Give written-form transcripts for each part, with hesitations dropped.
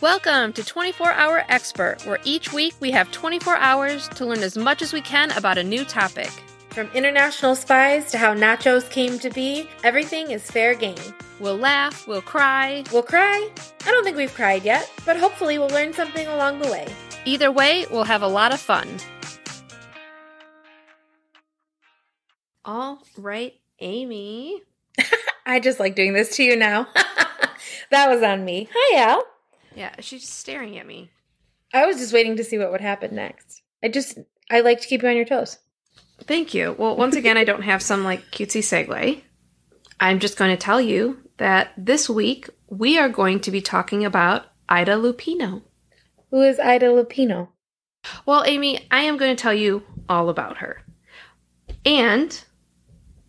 Welcome to 24-Hour Expert, where each week we have 24 hours to learn as much as we can about a new topic. From international spies to how nachos came to be, everything is fair game. We'll laugh, we'll cry. We'll cry? I don't think we've cried yet, but hopefully we'll learn something along the way. Either way, we'll have a lot of fun. All right, Amy. I just like doing this to you now. That was on me. Hi, Al. Yeah, she's staring at me. I was just waiting to see what would happen next. I like to keep you on your toes. Thank you. Well, once again, I don't have some cutesy segue. I'm just going to tell you that this week we are going to be talking about Ida Lupino. Who is Ida Lupino? Well, Amy, I am going to tell you all about her. And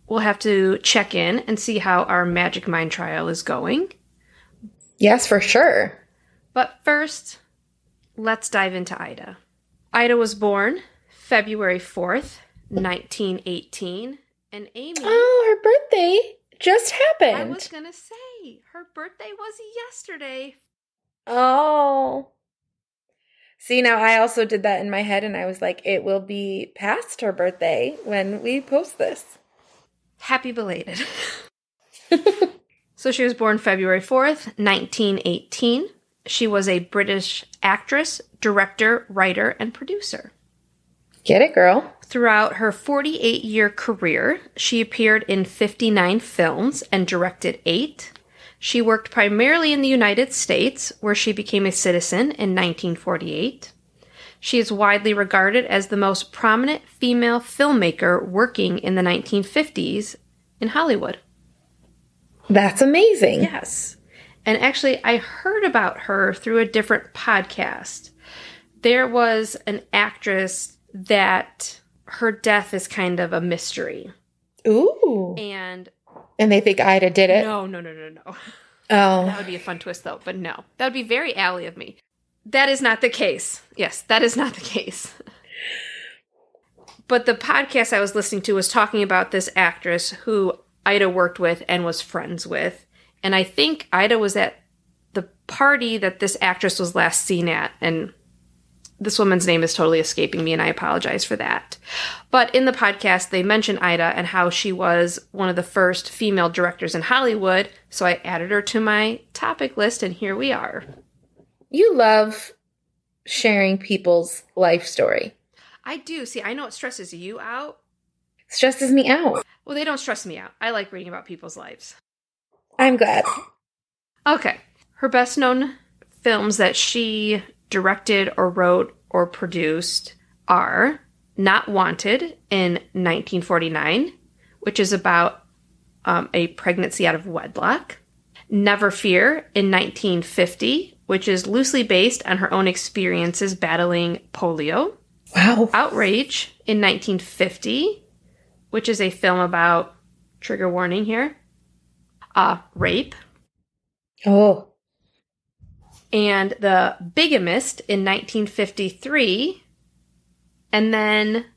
we'll have to check in and see how our Magic Mind trial is going. Yes, for sure. But first, let's dive into Ida. Ida was born February 4th, 1918, and Amy... Oh, her birthday just happened. I was going to say, her birthday was yesterday. Oh. See, now I also did that in my head, and I was like, it will be past her birthday when we post this. Happy belated. So she was born February 4th, 1918. She was a British actress, director, writer, and producer. Get it, girl. Throughout her 48-year career, she appeared in 59 films and directed 8. She worked primarily in the United States, where she became a citizen in 1948. She is widely regarded as the most prominent female filmmaker working in the 1950s in Hollywood. That's amazing. Yes. And actually, I heard about her through a different podcast. There was an actress that her death is kind of a mystery. Ooh. And they think Ida did it? No. Oh. That would be a fun twist, though. But no. That would be very Allie of me. That is not the case. Yes, that is not the case. But the podcast I was listening to was talking about this actress who Ida worked with and was friends with. And I think Ida was at the party that this actress was last seen at. And this woman's name is totally escaping me, and I apologize for that. But in the podcast, they mentioned Ida and how she was one of the first female directors in Hollywood. So I added her to my topic list, and here we are. You love sharing people's life story. I do. See, I know it stresses you out. Stresses me out. Well, they don't stress me out. I like reading about people's lives. I'm glad. Okay. Her best known films that she directed or wrote or produced are Not Wanted in 1949, which is about a pregnancy out of wedlock. Never Fear in 1950, which is loosely based on her own experiences battling polio. Wow. Outrage in 1950, which is a film about, trigger warning here, rape. Oh. And The Bigamist in 1953. And then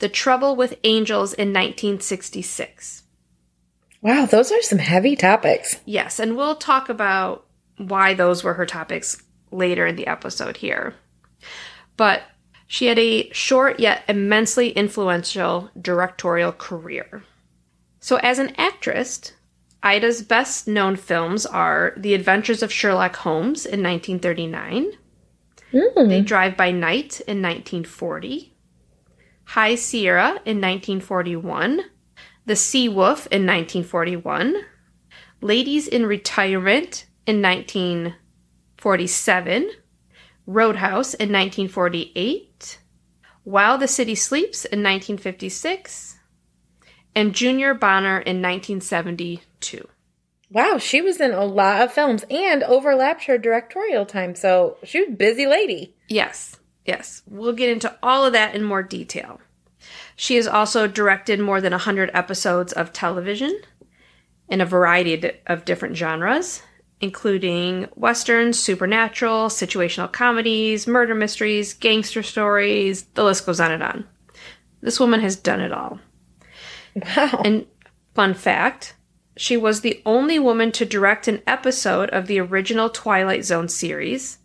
The Trouble with Angels in 1966. Wow, those are some heavy topics. Yes, and we'll talk about why those were her topics later in the episode here. But she had a short yet immensely influential directorial career. So as an actress, Ida's best-known films are The Adventures of Sherlock Holmes in 1939, They Drive by Night in 1940, High Sierra in 1941, The Sea Wolf in 1941, Ladies in Retirement in 1947, Roadhouse in 1948, While the City Sleeps in 1956, and Junior Bonner in 1972. Wow, she was in a lot of films and overlapped her directorial time, so she was a busy lady. Yes. We'll get into all of that in more detail. She has also directed more than 100 episodes of television in a variety of different genres, including westerns, supernatural, situational comedies, murder mysteries, gangster stories, the list goes on and on. This woman has done it all. Wow. And fun fact, she was the only woman to direct an episode of the original Twilight Zone series,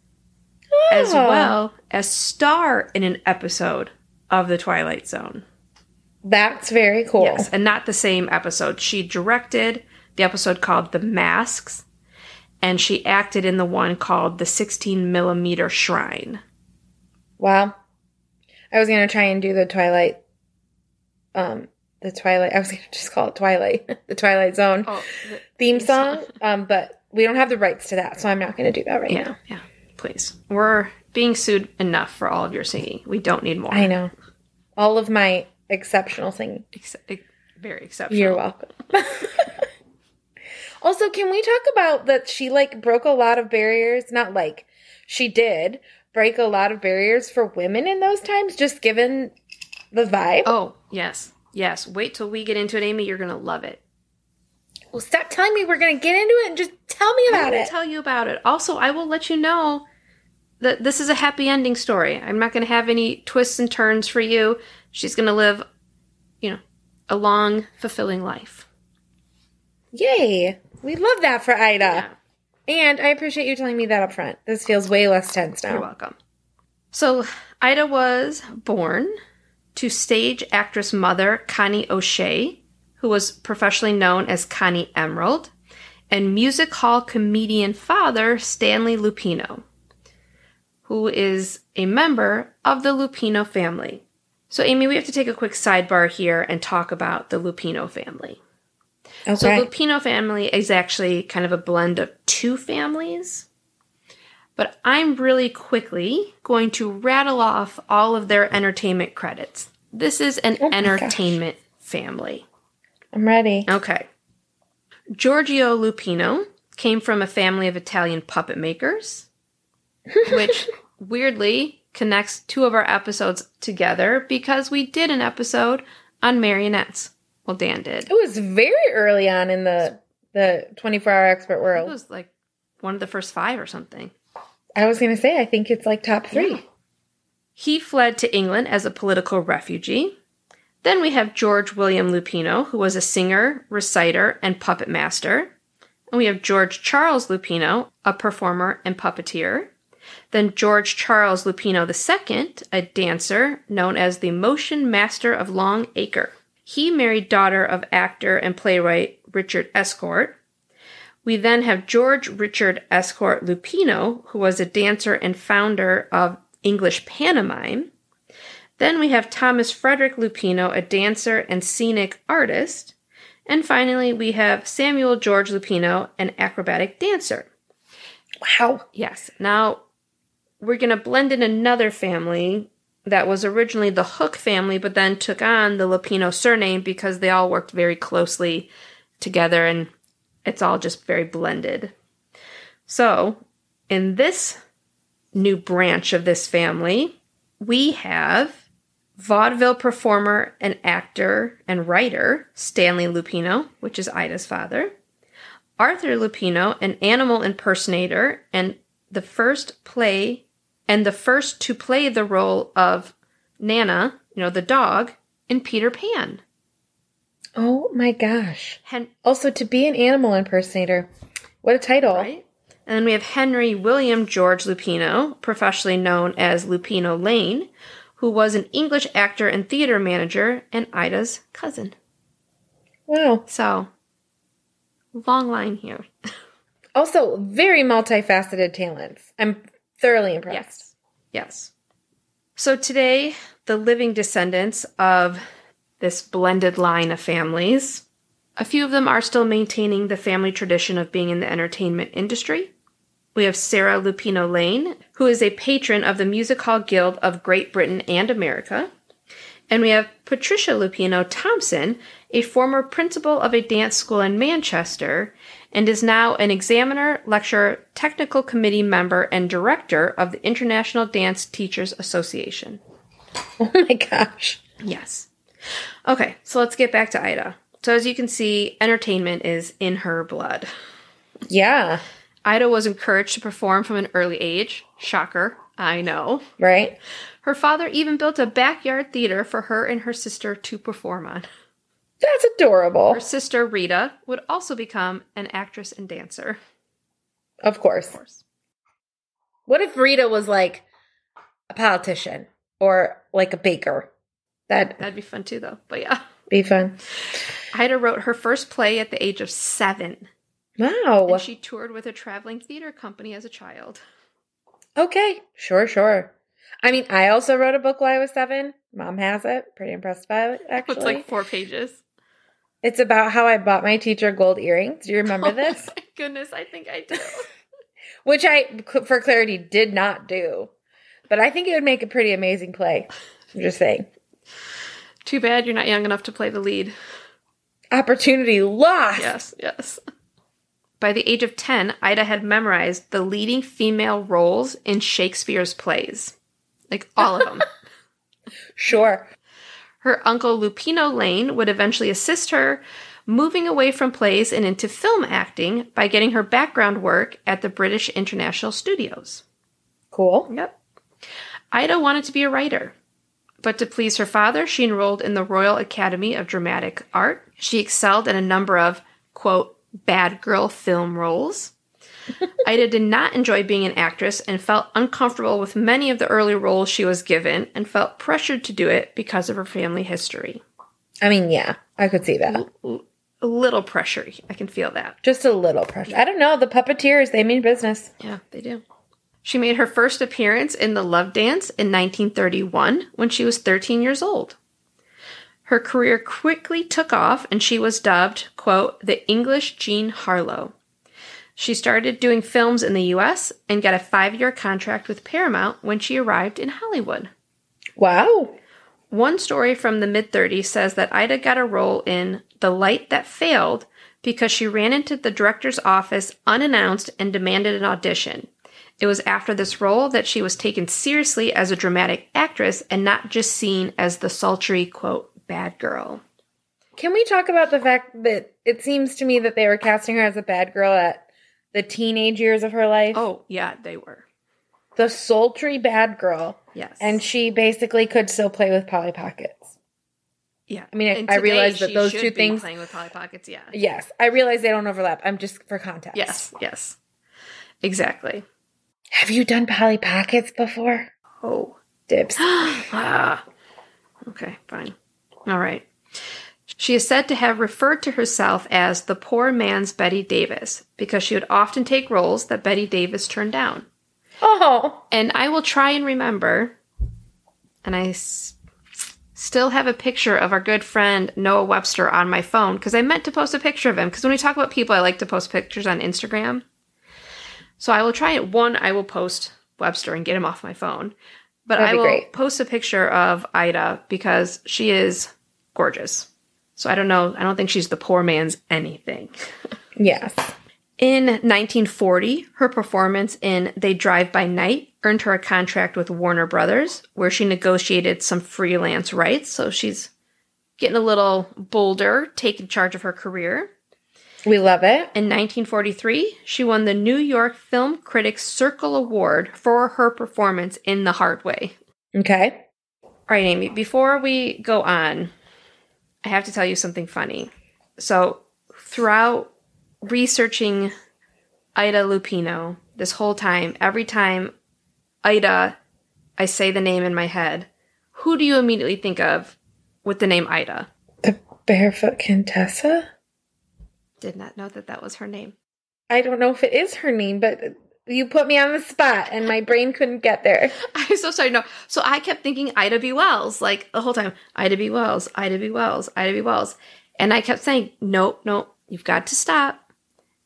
as well as star in an episode of The Twilight Zone. That's very cool. Yes, and not the same episode. She directed the episode called The Masks, and she acted in the one called The 16mm Shrine. Wow. I was going to try and do the Twilight... I was going to just call it Twilight. The Twilight Zone theme song. But we don't have the rights to that, so I'm not going to do that right now. Yeah, please. We're being sued enough for all of your singing. We don't need more. I know. All of my exceptional singing. Very exceptional. You're welcome. Also, can we talk about that she, broke a lot of barriers? Not she did break a lot of barriers for women in those times, just given the vibe. Oh, yes. Yes. Wait till we get into it, Amy. You're going to love it. Well, stop telling me we're going to get into it and just tell me about it. I'll tell you about it. Also, I will let you know that this is a happy ending story. I'm not going to have any twists and turns for you. She's going to live, a long, fulfilling life. Yay. We love that for Ida. Yeah. And I appreciate you telling me that up front. This feels way less tense now. You're welcome. So Ida was born to stage actress mother Connie O'Shea, who was professionally known as Connie Emerald, and music hall comedian father Stanley Lupino, who is a member of the Lupino family. So, Amy, we have to take a quick sidebar here and talk about the Lupino family. Okay. So the Lupino family is actually kind of a blend of two families, but I'm really quickly going to rattle off all of their entertainment credits. This is an entertainment family. I'm ready. Okay. Giorgio Lupino came from a family of Italian puppet makers, which weirdly connects two of our episodes together because we did an episode on marionettes. Well, Dan did. It was very early on in the 24-hour expert world. It was one of the first five or something. I was going to say, I think it's top three. Yeah. He fled to England as a political refugee. Then we have George William Lupino, who was a singer, reciter, and puppet master. And we have George Charles Lupino, a performer and puppeteer. Then George Charles Lupino II, a dancer known as the Motion Master of Long Acre. He married daughter of actor and playwright Richard Escort. We then have George Richard Escort Lupino, who was a dancer and founder of English pantomime. Then we have Thomas Frederick Lupino, a dancer and scenic artist. And finally, we have Samuel George Lupino, an acrobatic dancer. Wow. Yes. Now, we're going to blend in another family that was originally the Hook family, but then took on the Lupino surname because they all worked very closely together, and it's all just very blended. So, in this new branch of this family, we have vaudeville performer and actor and writer Stanley Lupino, which is Ida's father, Arthur Lupino, an animal impersonator, and the first to play the role of Nana, the dog, in Peter Pan. Oh, my gosh. Also, to be an animal impersonator. What a title. Right? And then we have Henry William George Lupino, professionally known as Lupino Lane, who was an English actor and theater manager and Ida's cousin. Wow. So, long line here. Also, very multifaceted talents. I'm thoroughly impressed. Yes. So today, the living descendants of this blended line of families, a few of them are still maintaining the family tradition of being in the entertainment industry. We have Sarah Lupino Lane, who is a patron of the Music Hall Guild of Great Britain and America. And we have Patricia Lupino Thompson, a former principal of a dance school in Manchester, and is now an examiner, lecturer, technical committee member, and director of the International Dance Teachers Association. Oh my gosh. Yes. Okay, so let's get back to Ida. So as you can see, entertainment is in her blood. Yeah. Ida was encouraged to perform from an early age. Shocker, I know. Right. Her father even built a backyard theater for her and her sister to perform on. That's adorable. Her sister, Rita, would also become an actress and dancer. Of course. What if Rita was like a politician or like a baker? That'd be fun too, though. But yeah. Be fun. Ida wrote her first play at the age of 7. Wow. And she toured with a traveling theater company as a child. Okay. Sure. I mean, I also wrote a book while I was 7. Mom has it. Pretty impressed by it, actually. It's like 4 pages. It's about how I bought my teacher gold earrings. Do you remember this? Oh, my goodness. I think I do. Which I, for clarity, did not do. But I think it would make a pretty amazing play. I'm just saying. Too bad you're not young enough to play the lead. Opportunity lost. Yes. By the age of 10, Ida had memorized the leading female roles in Shakespeare's plays. Like, all of them. Sure. Her uncle Lupino Lane would eventually assist her, moving away from plays and into film acting by getting her background work at the British International Studios. Cool. Yep. Ida wanted to be a writer. But to please her father, she enrolled in the Royal Academy of Dramatic Art. She excelled in a number of, quote, bad girl film roles. Ida did not enjoy being an actress and felt uncomfortable with many of the early roles she was given and felt pressured to do it because of her family history. I mean, yeah, I could see that. A little pressure. I can feel that. Just a little pressure. I don't know. The puppeteers, they mean business. Yeah, they do. She made her first appearance in The Love Dance in 1931 when she was 13 years old. Her career quickly took off and she was dubbed, quote, the English Jean Harlow. She started doing films in the U.S. and got a 5-year contract with Paramount when she arrived in Hollywood. Wow. One story from the mid-30s says that Ida got a role in The Light That Failed because she ran into the director's office unannounced and demanded an audition. It was after this role that she was taken seriously as a dramatic actress and not just seen as the sultry, quote, bad girl. Can we talk about the fact that it seems to me that they were casting her as a bad girl at the teenage years of her life? Oh, yeah, they were. The sultry bad girl. Yes. And she basically could still play with Polly Pockets. Yeah. I mean, I realize that those two things. Playing with Polly Pockets, yeah. Yes. I realize they don't overlap. I'm just for context. Yes. Exactly. Have you done Polly Pockets before? Oh, dibs. Okay, fine. All right. She is said to have referred to herself as the poor man's Betty Davis because she would often take roles that Betty Davis turned down. Oh. And I will try and remember, and I still have a picture of our good friend Noah Webster on my phone because I meant to post a picture of him because when we talk about people, I like to post pictures on Instagram. So I will try it. One, I will post Webster and get him off my phone. But I will post a picture of Ida because she is gorgeous. So I don't know. I don't think she's the poor man's anything. Yes. In 1940, her performance in They Drive By Night earned her a contract with Warner Brothers, where she negotiated some freelance rights. So she's getting a little bolder, taking charge of her career. We love it. In 1943, she won the New York Film Critics Circle Award for her performance in The Hard Way. Okay. All right, Amy, before we go on, I have to tell you something funny. So throughout researching Ida Lupino this whole time, every time Ida, I say the name in my head, who do you immediately think of with the name Ida? The Barefoot Contessa? Did not know that that was her name. I don't know if it is her name, but you put me on the spot and my brain couldn't get there. I'm so sorry. No. So I kept thinking Ida B. Wells, like the whole time. Ida B. Wells. And I kept saying, nope, you've got to stop.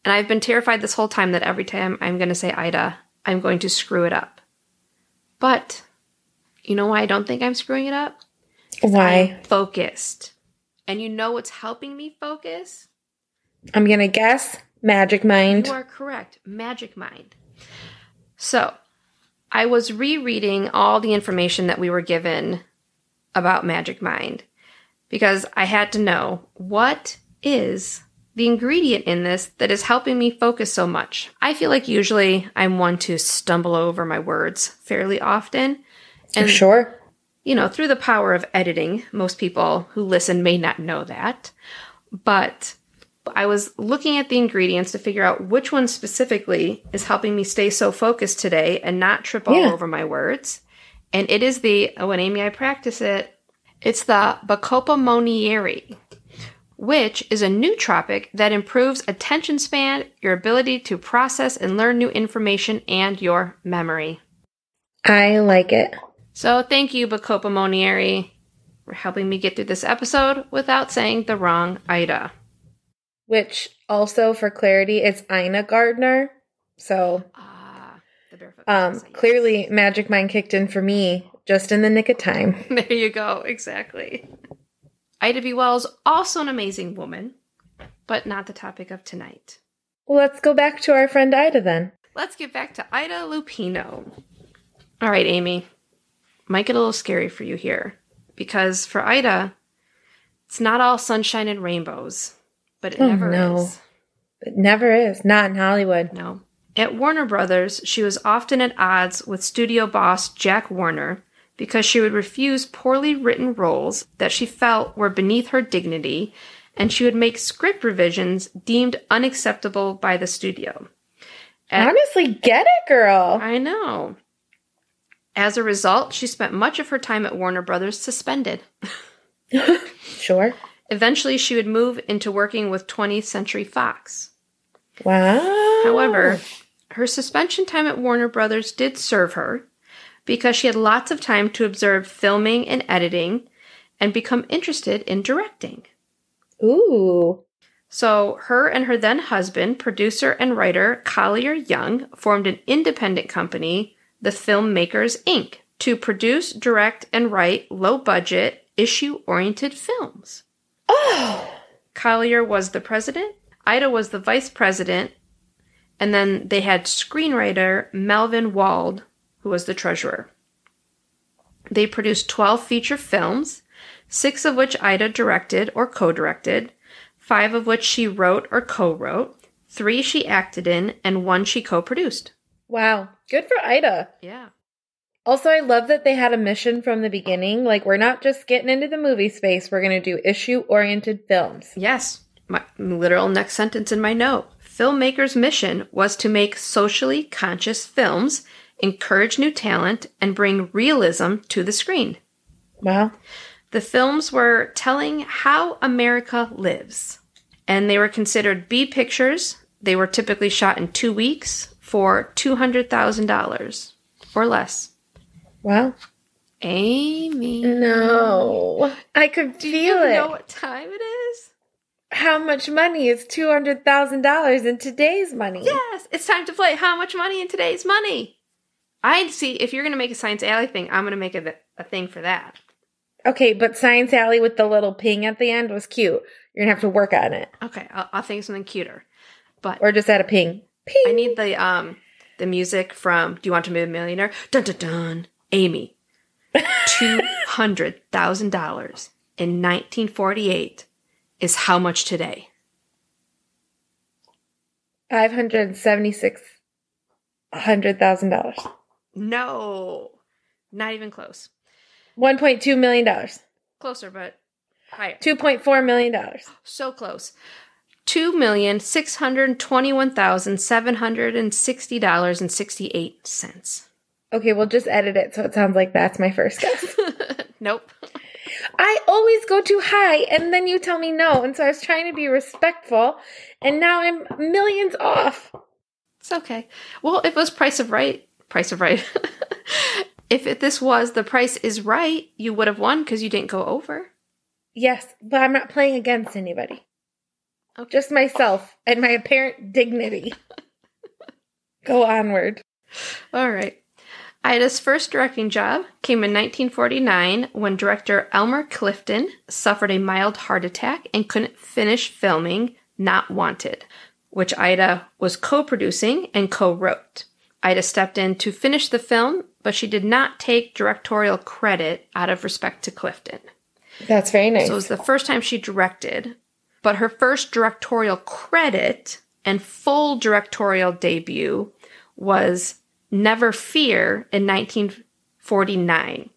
And I've been terrified this whole time that every time I'm going to say Ida, I'm going to screw it up. But you know why I don't think I'm screwing it up? Why? I'm focused. And you know what's helping me focus? I'm going to guess Magic Mind. You are correct. Magic Mind. So I was rereading all the information that we were given about Magic Mind because I had to know what is the ingredient in this that is helping me focus so much. I feel like usually I'm one to stumble over my words fairly often. And, sure. You know, through the power of editing, most people who listen may not know that. But I was looking at the ingredients to figure out which one specifically is helping me stay so focused today and not trip all over my words. And it is the, oh, and Amy, I practice it. It's the Bacopa Monnieri, which is a nootropic that improves attention span, your ability to process and learn new information, and your memory. I like it. So thank you, Bacopa Monnieri, for helping me get through this episode without saying the wrong Ida. Which, also for clarity, it's Ina Gardner. So, clearly Magic Mind kicked in for me just in the nick of time. There you go. Exactly. Ida B. Wells, also an amazing woman, but not the topic of tonight. Well, let's go back to our friend Ida then. Let's get back to Ida Lupino. All right, Amy. Might get a little scary for you here, because for Ida, it's not all sunshine and rainbows, but it never is. It never is. Not in Hollywood. No. At Warner Brothers, she was often at odds with studio boss Jack Warner because she would refuse poorly written roles that she felt were beneath her dignity, and she would make script revisions deemed unacceptable by the studio. Honestly, get it, girl. I know. As a result, she spent much of her time at Warner Brothers suspended. Sure. Eventually, she would move into working with 20th Century Fox. Wow. However, her suspension time at Warner Brothers did serve her because she had lots of time to observe filming and editing and become interested in directing. Ooh. So her and her then husband, producer and writer Collier Young, formed an independent company, The Filmmakers, Inc., to produce, direct, and write low-budget, issue-oriented films. Oh! Collier was the president, Ida was the vice president, and then they had screenwriter Melvin Wald, who was the treasurer. They produced 12 feature films, 6 of which Ida directed or co-directed, 5 of which she wrote or co-wrote, 3 she acted in, and 1 she co-produced. Wow. Good for Ida. Yeah. Also, I love that they had a mission from the beginning. Like, we're not just getting into the movie space. We're going to do issue-oriented films. Yes. My literal next sentence in my note. Filmmakers' mission was to make socially conscious films, encourage new talent, and bring realism to the screen. Wow. The films were telling how America lives. And they were considered B pictures. They were typically shot in 2 weeks. For $200,000 or less. Wow. Amy. No. I could feel it. Do you know what time it is? How much money is $200,000 in today's money? Yes. It's time to play How Much Money in Today's Money. I'd see if you're going to make a Science Alley thing, I'm going to make a thing for that. Okay, but Science Alley with the little ping at the end was cute. You're going to have to work on it. Okay. I'll think of something cuter. Or just add a ping. Ping. I need the music from Do You Want to Be a Millionaire? Dun dun dun. Amy. $200,000 in 1948 is how much today? $576,000. No. Not even close. $1.2 million. Closer, but higher. $2.4 million. So close. $2,621,760.68. Okay, we'll just edit it so it sounds like that's my first guess. Nope. I always go too high, and then you tell me no, and so I was trying to be respectful, and now I'm millions off. It's okay. Well, if it was Price of Right. This was The Price is Right, you would have won because you didn't go over. Yes, but I'm not playing against anybody. Okay. Just myself and my apparent dignity. Go onward. All right. Ida's first directing job came in 1949 when director Elmer Clifton suffered a mild heart attack and couldn't finish filming Not Wanted, which Ida was co-producing and co-wrote. Ida stepped in to finish the film, but she did not take directorial credit out of respect to Clifton. That's very nice. So it was the first time she directed. But her first directorial credit and full directorial debut was Never Fear in 1949.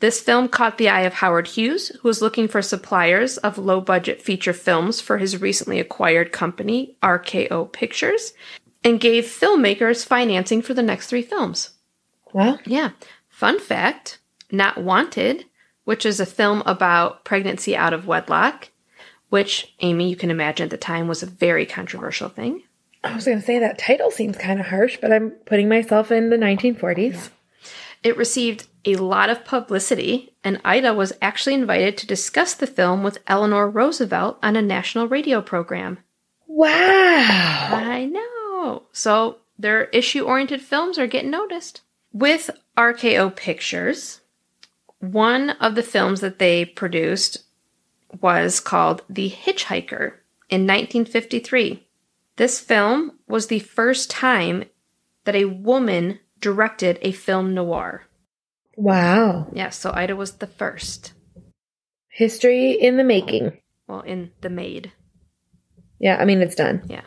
This film caught the eye of Howard Hughes, who was looking for suppliers of low-budget feature films for his recently acquired company, RKO Pictures, and gave filmmakers financing for the next three films. Well, yeah. Fun fact, Not Wanted, which is a film about pregnancy out of wedlock, which, Amy, you can imagine at the time was a very controversial thing. I was going to say that title seems kind of harsh, but I'm putting myself in the 1940s. Yeah. It received a lot of publicity, and Ida was actually invited to discuss the film with Eleanor Roosevelt on a national radio program. Wow! I know. So their issue-oriented films are getting noticed. With RKO Pictures, one of the films that they produced was called The Hitchhiker in 1953. This film was the first time that a woman directed a film noir. Wow. Yeah, so Ida was the first. History in the making. Well, in the made. Yeah, I mean, it's done. Yeah.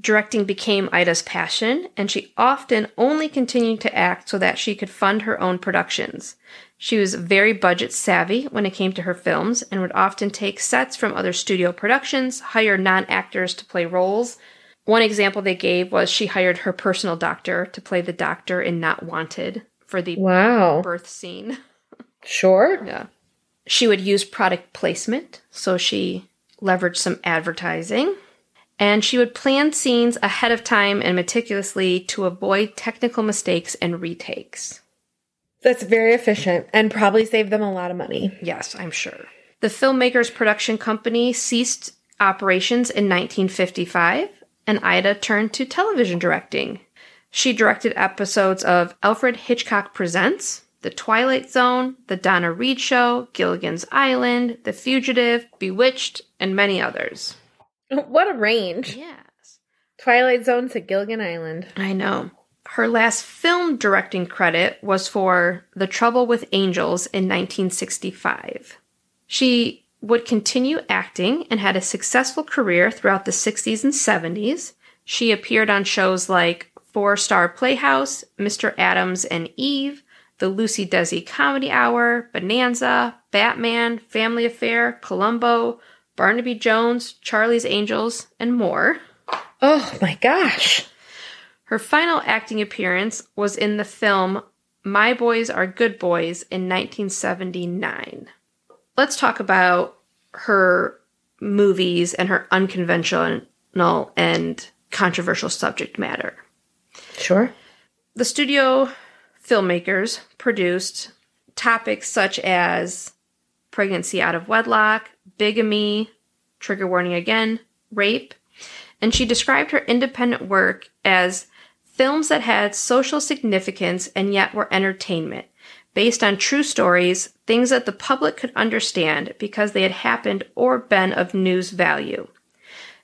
Directing became Ida's passion, and she often only continued to act so that she could fund her own productions. She was very budget savvy when it came to her films and would often take sets from other studio productions, hire non-actors to play roles. One example they gave was she hired her personal doctor to play the doctor in Not Wanted for the birth scene. Sure. Yeah. She would use product placement, so she leveraged some advertising. And she would plan scenes ahead of time and meticulously to avoid technical mistakes and retakes. That's very efficient and probably saved them a lot of money. Yes, I'm sure. The Filmmakers production company ceased operations in 1955, and Ida turned to television directing. She directed episodes of Alfred Hitchcock Presents, The Twilight Zone, The Donna Reed Show, Gilligan's Island, The Fugitive, Bewitched, and many others. What a range. Yes. Twilight Zone to Gilligan Island. I know. Her last film directing credit was for The Trouble with Angels in 1965. She would continue acting and had a successful career throughout the 60s and 70s. She appeared on shows like Four Star Playhouse, Mr. Adams and Eve, The Lucy Desi Comedy Hour, Bonanza, Batman, Family Affair, Columbo, Barnaby Jones, Charlie's Angels, and more. Oh my gosh. Her final acting appearance was in the film My Boys Are Good Boys in 1979. Let's talk about her movies and her unconventional and controversial subject matter. Sure. The studio filmmakers produced topics such as pregnancy out of wedlock, bigamy, trigger warning again, rape, and she described her independent work as films that had social significance and yet were entertainment, based on true stories, things that the public could understand because they had happened or been of news value.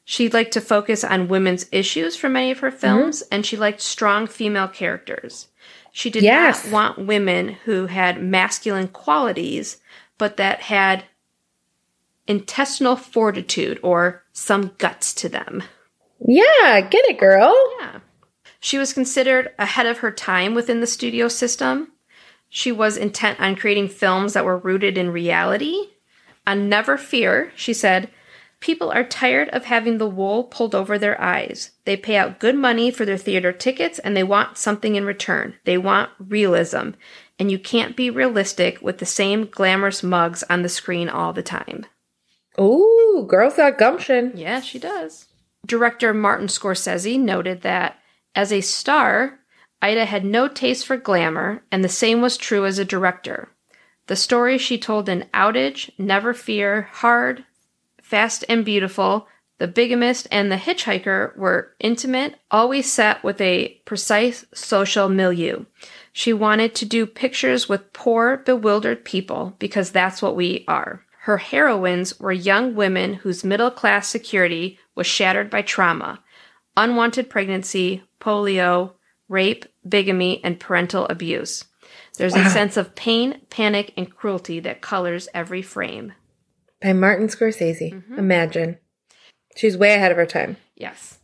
She liked to focus on women's issues for many of her films, and she liked strong female characters. She did not want women who had masculine qualities, but that had intestinal fortitude or some guts to them. Yeah, get it, girl. Yeah. She was considered ahead of her time within the studio system. She was intent on creating films that were rooted in reality. On Never Fear, she said, "People are tired of having the wool pulled over their eyes. They pay out good money for their theater tickets and they want something in return. They want realism. And you can't be realistic with the same glamorous mugs on the screen all the time." Ooh, girl's got gumption. Yeah, she does. Director Martin Scorsese noted that, as a star, Ida had no taste for glamour, and the same was true as a director. The stories she told in Outage, Never Fear, Hard, Fast and Beautiful, The Bigamist, and The Hitchhiker were intimate, always set with a precise social milieu. She wanted to do pictures with poor, bewildered people because that's what we are. Her heroines were young women whose middle-class security was shattered by trauma, unwanted pregnancy, polio, rape, bigamy, and parental abuse. There's a sense of pain, panic, and cruelty that colors every frame. By Martin Scorsese. Mm-hmm. Imagine. She's way ahead of her time. Yes.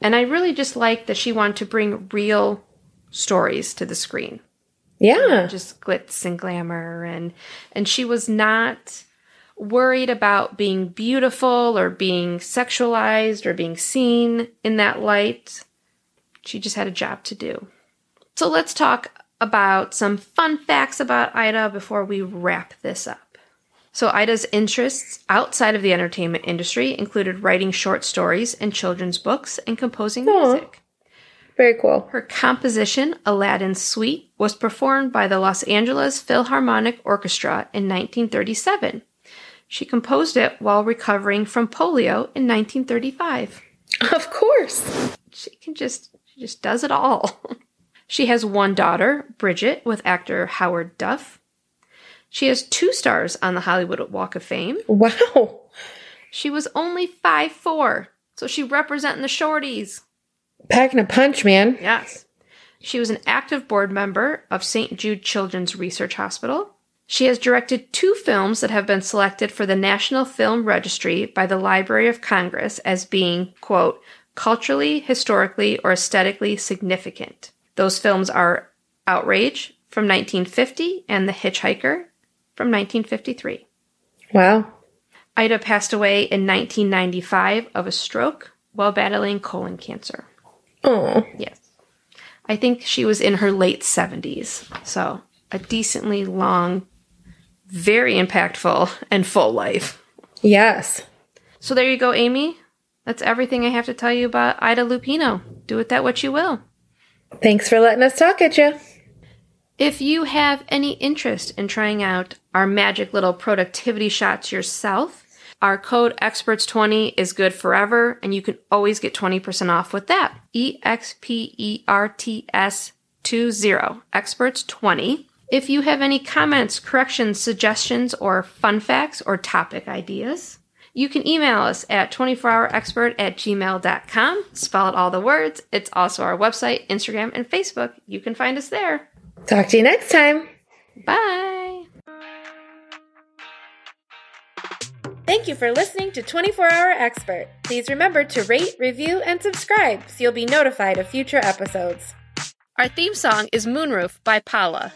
And I really just like that she wanted to bring real stories to the screen. Yeah. Just glitz and glamour. And she was not worried about being beautiful or being sexualized or being seen in that light. She just had a job to do. So let's talk about some fun facts about Ida before we wrap this up. So Ida's interests outside of the entertainment industry included writing short stories and children's books and composing music. Very cool. Her composition, Aladdin's Suite, was performed by the Los Angeles Philharmonic Orchestra in 1937. She composed it while recovering from polio in 1935. Of course. She just does it all. She has one daughter, Bridget, with actor Howard Duff. She has 2 stars on the Hollywood Walk of Fame. Wow. She was only 5'4", so she representing the shorties. Packing a punch, man. Yes. She was an active board member of St. Jude Children's Research Hospital. She has directed 2 films that have been selected for the National Film Registry by the Library of Congress as being, quote, culturally, historically, or aesthetically significant. Those films are Outrage from 1950 and The Hitchhiker from 1953. Wow. Ida passed away in 1995 of a stroke while battling colon cancer. Oh. Yes. I think she was in her late 70s. So a decently long, very impactful, and full life. Yes. So there you go, Amy. That's everything I have to tell you about Ida Lupino. Do with that what you will. Thanks for letting us talk at you. If you have any interest in trying out our magic little productivity shots yourself, our code EXPERTS20 is good forever, and you can always get 20% off with that. EXPERTS20, EXPERTS20. If you have any comments, corrections, suggestions, or fun facts or topic ideas, you can email us at 24hourexpert@gmail.com. Spell out all the words. It's also our website, Instagram, and Facebook. You can find us there. Talk to you next time. Bye. Thank you for listening to 24 Hour Expert. Please remember to rate, review, and subscribe so you'll be notified of future episodes. Our theme song is Moonroof by Paula.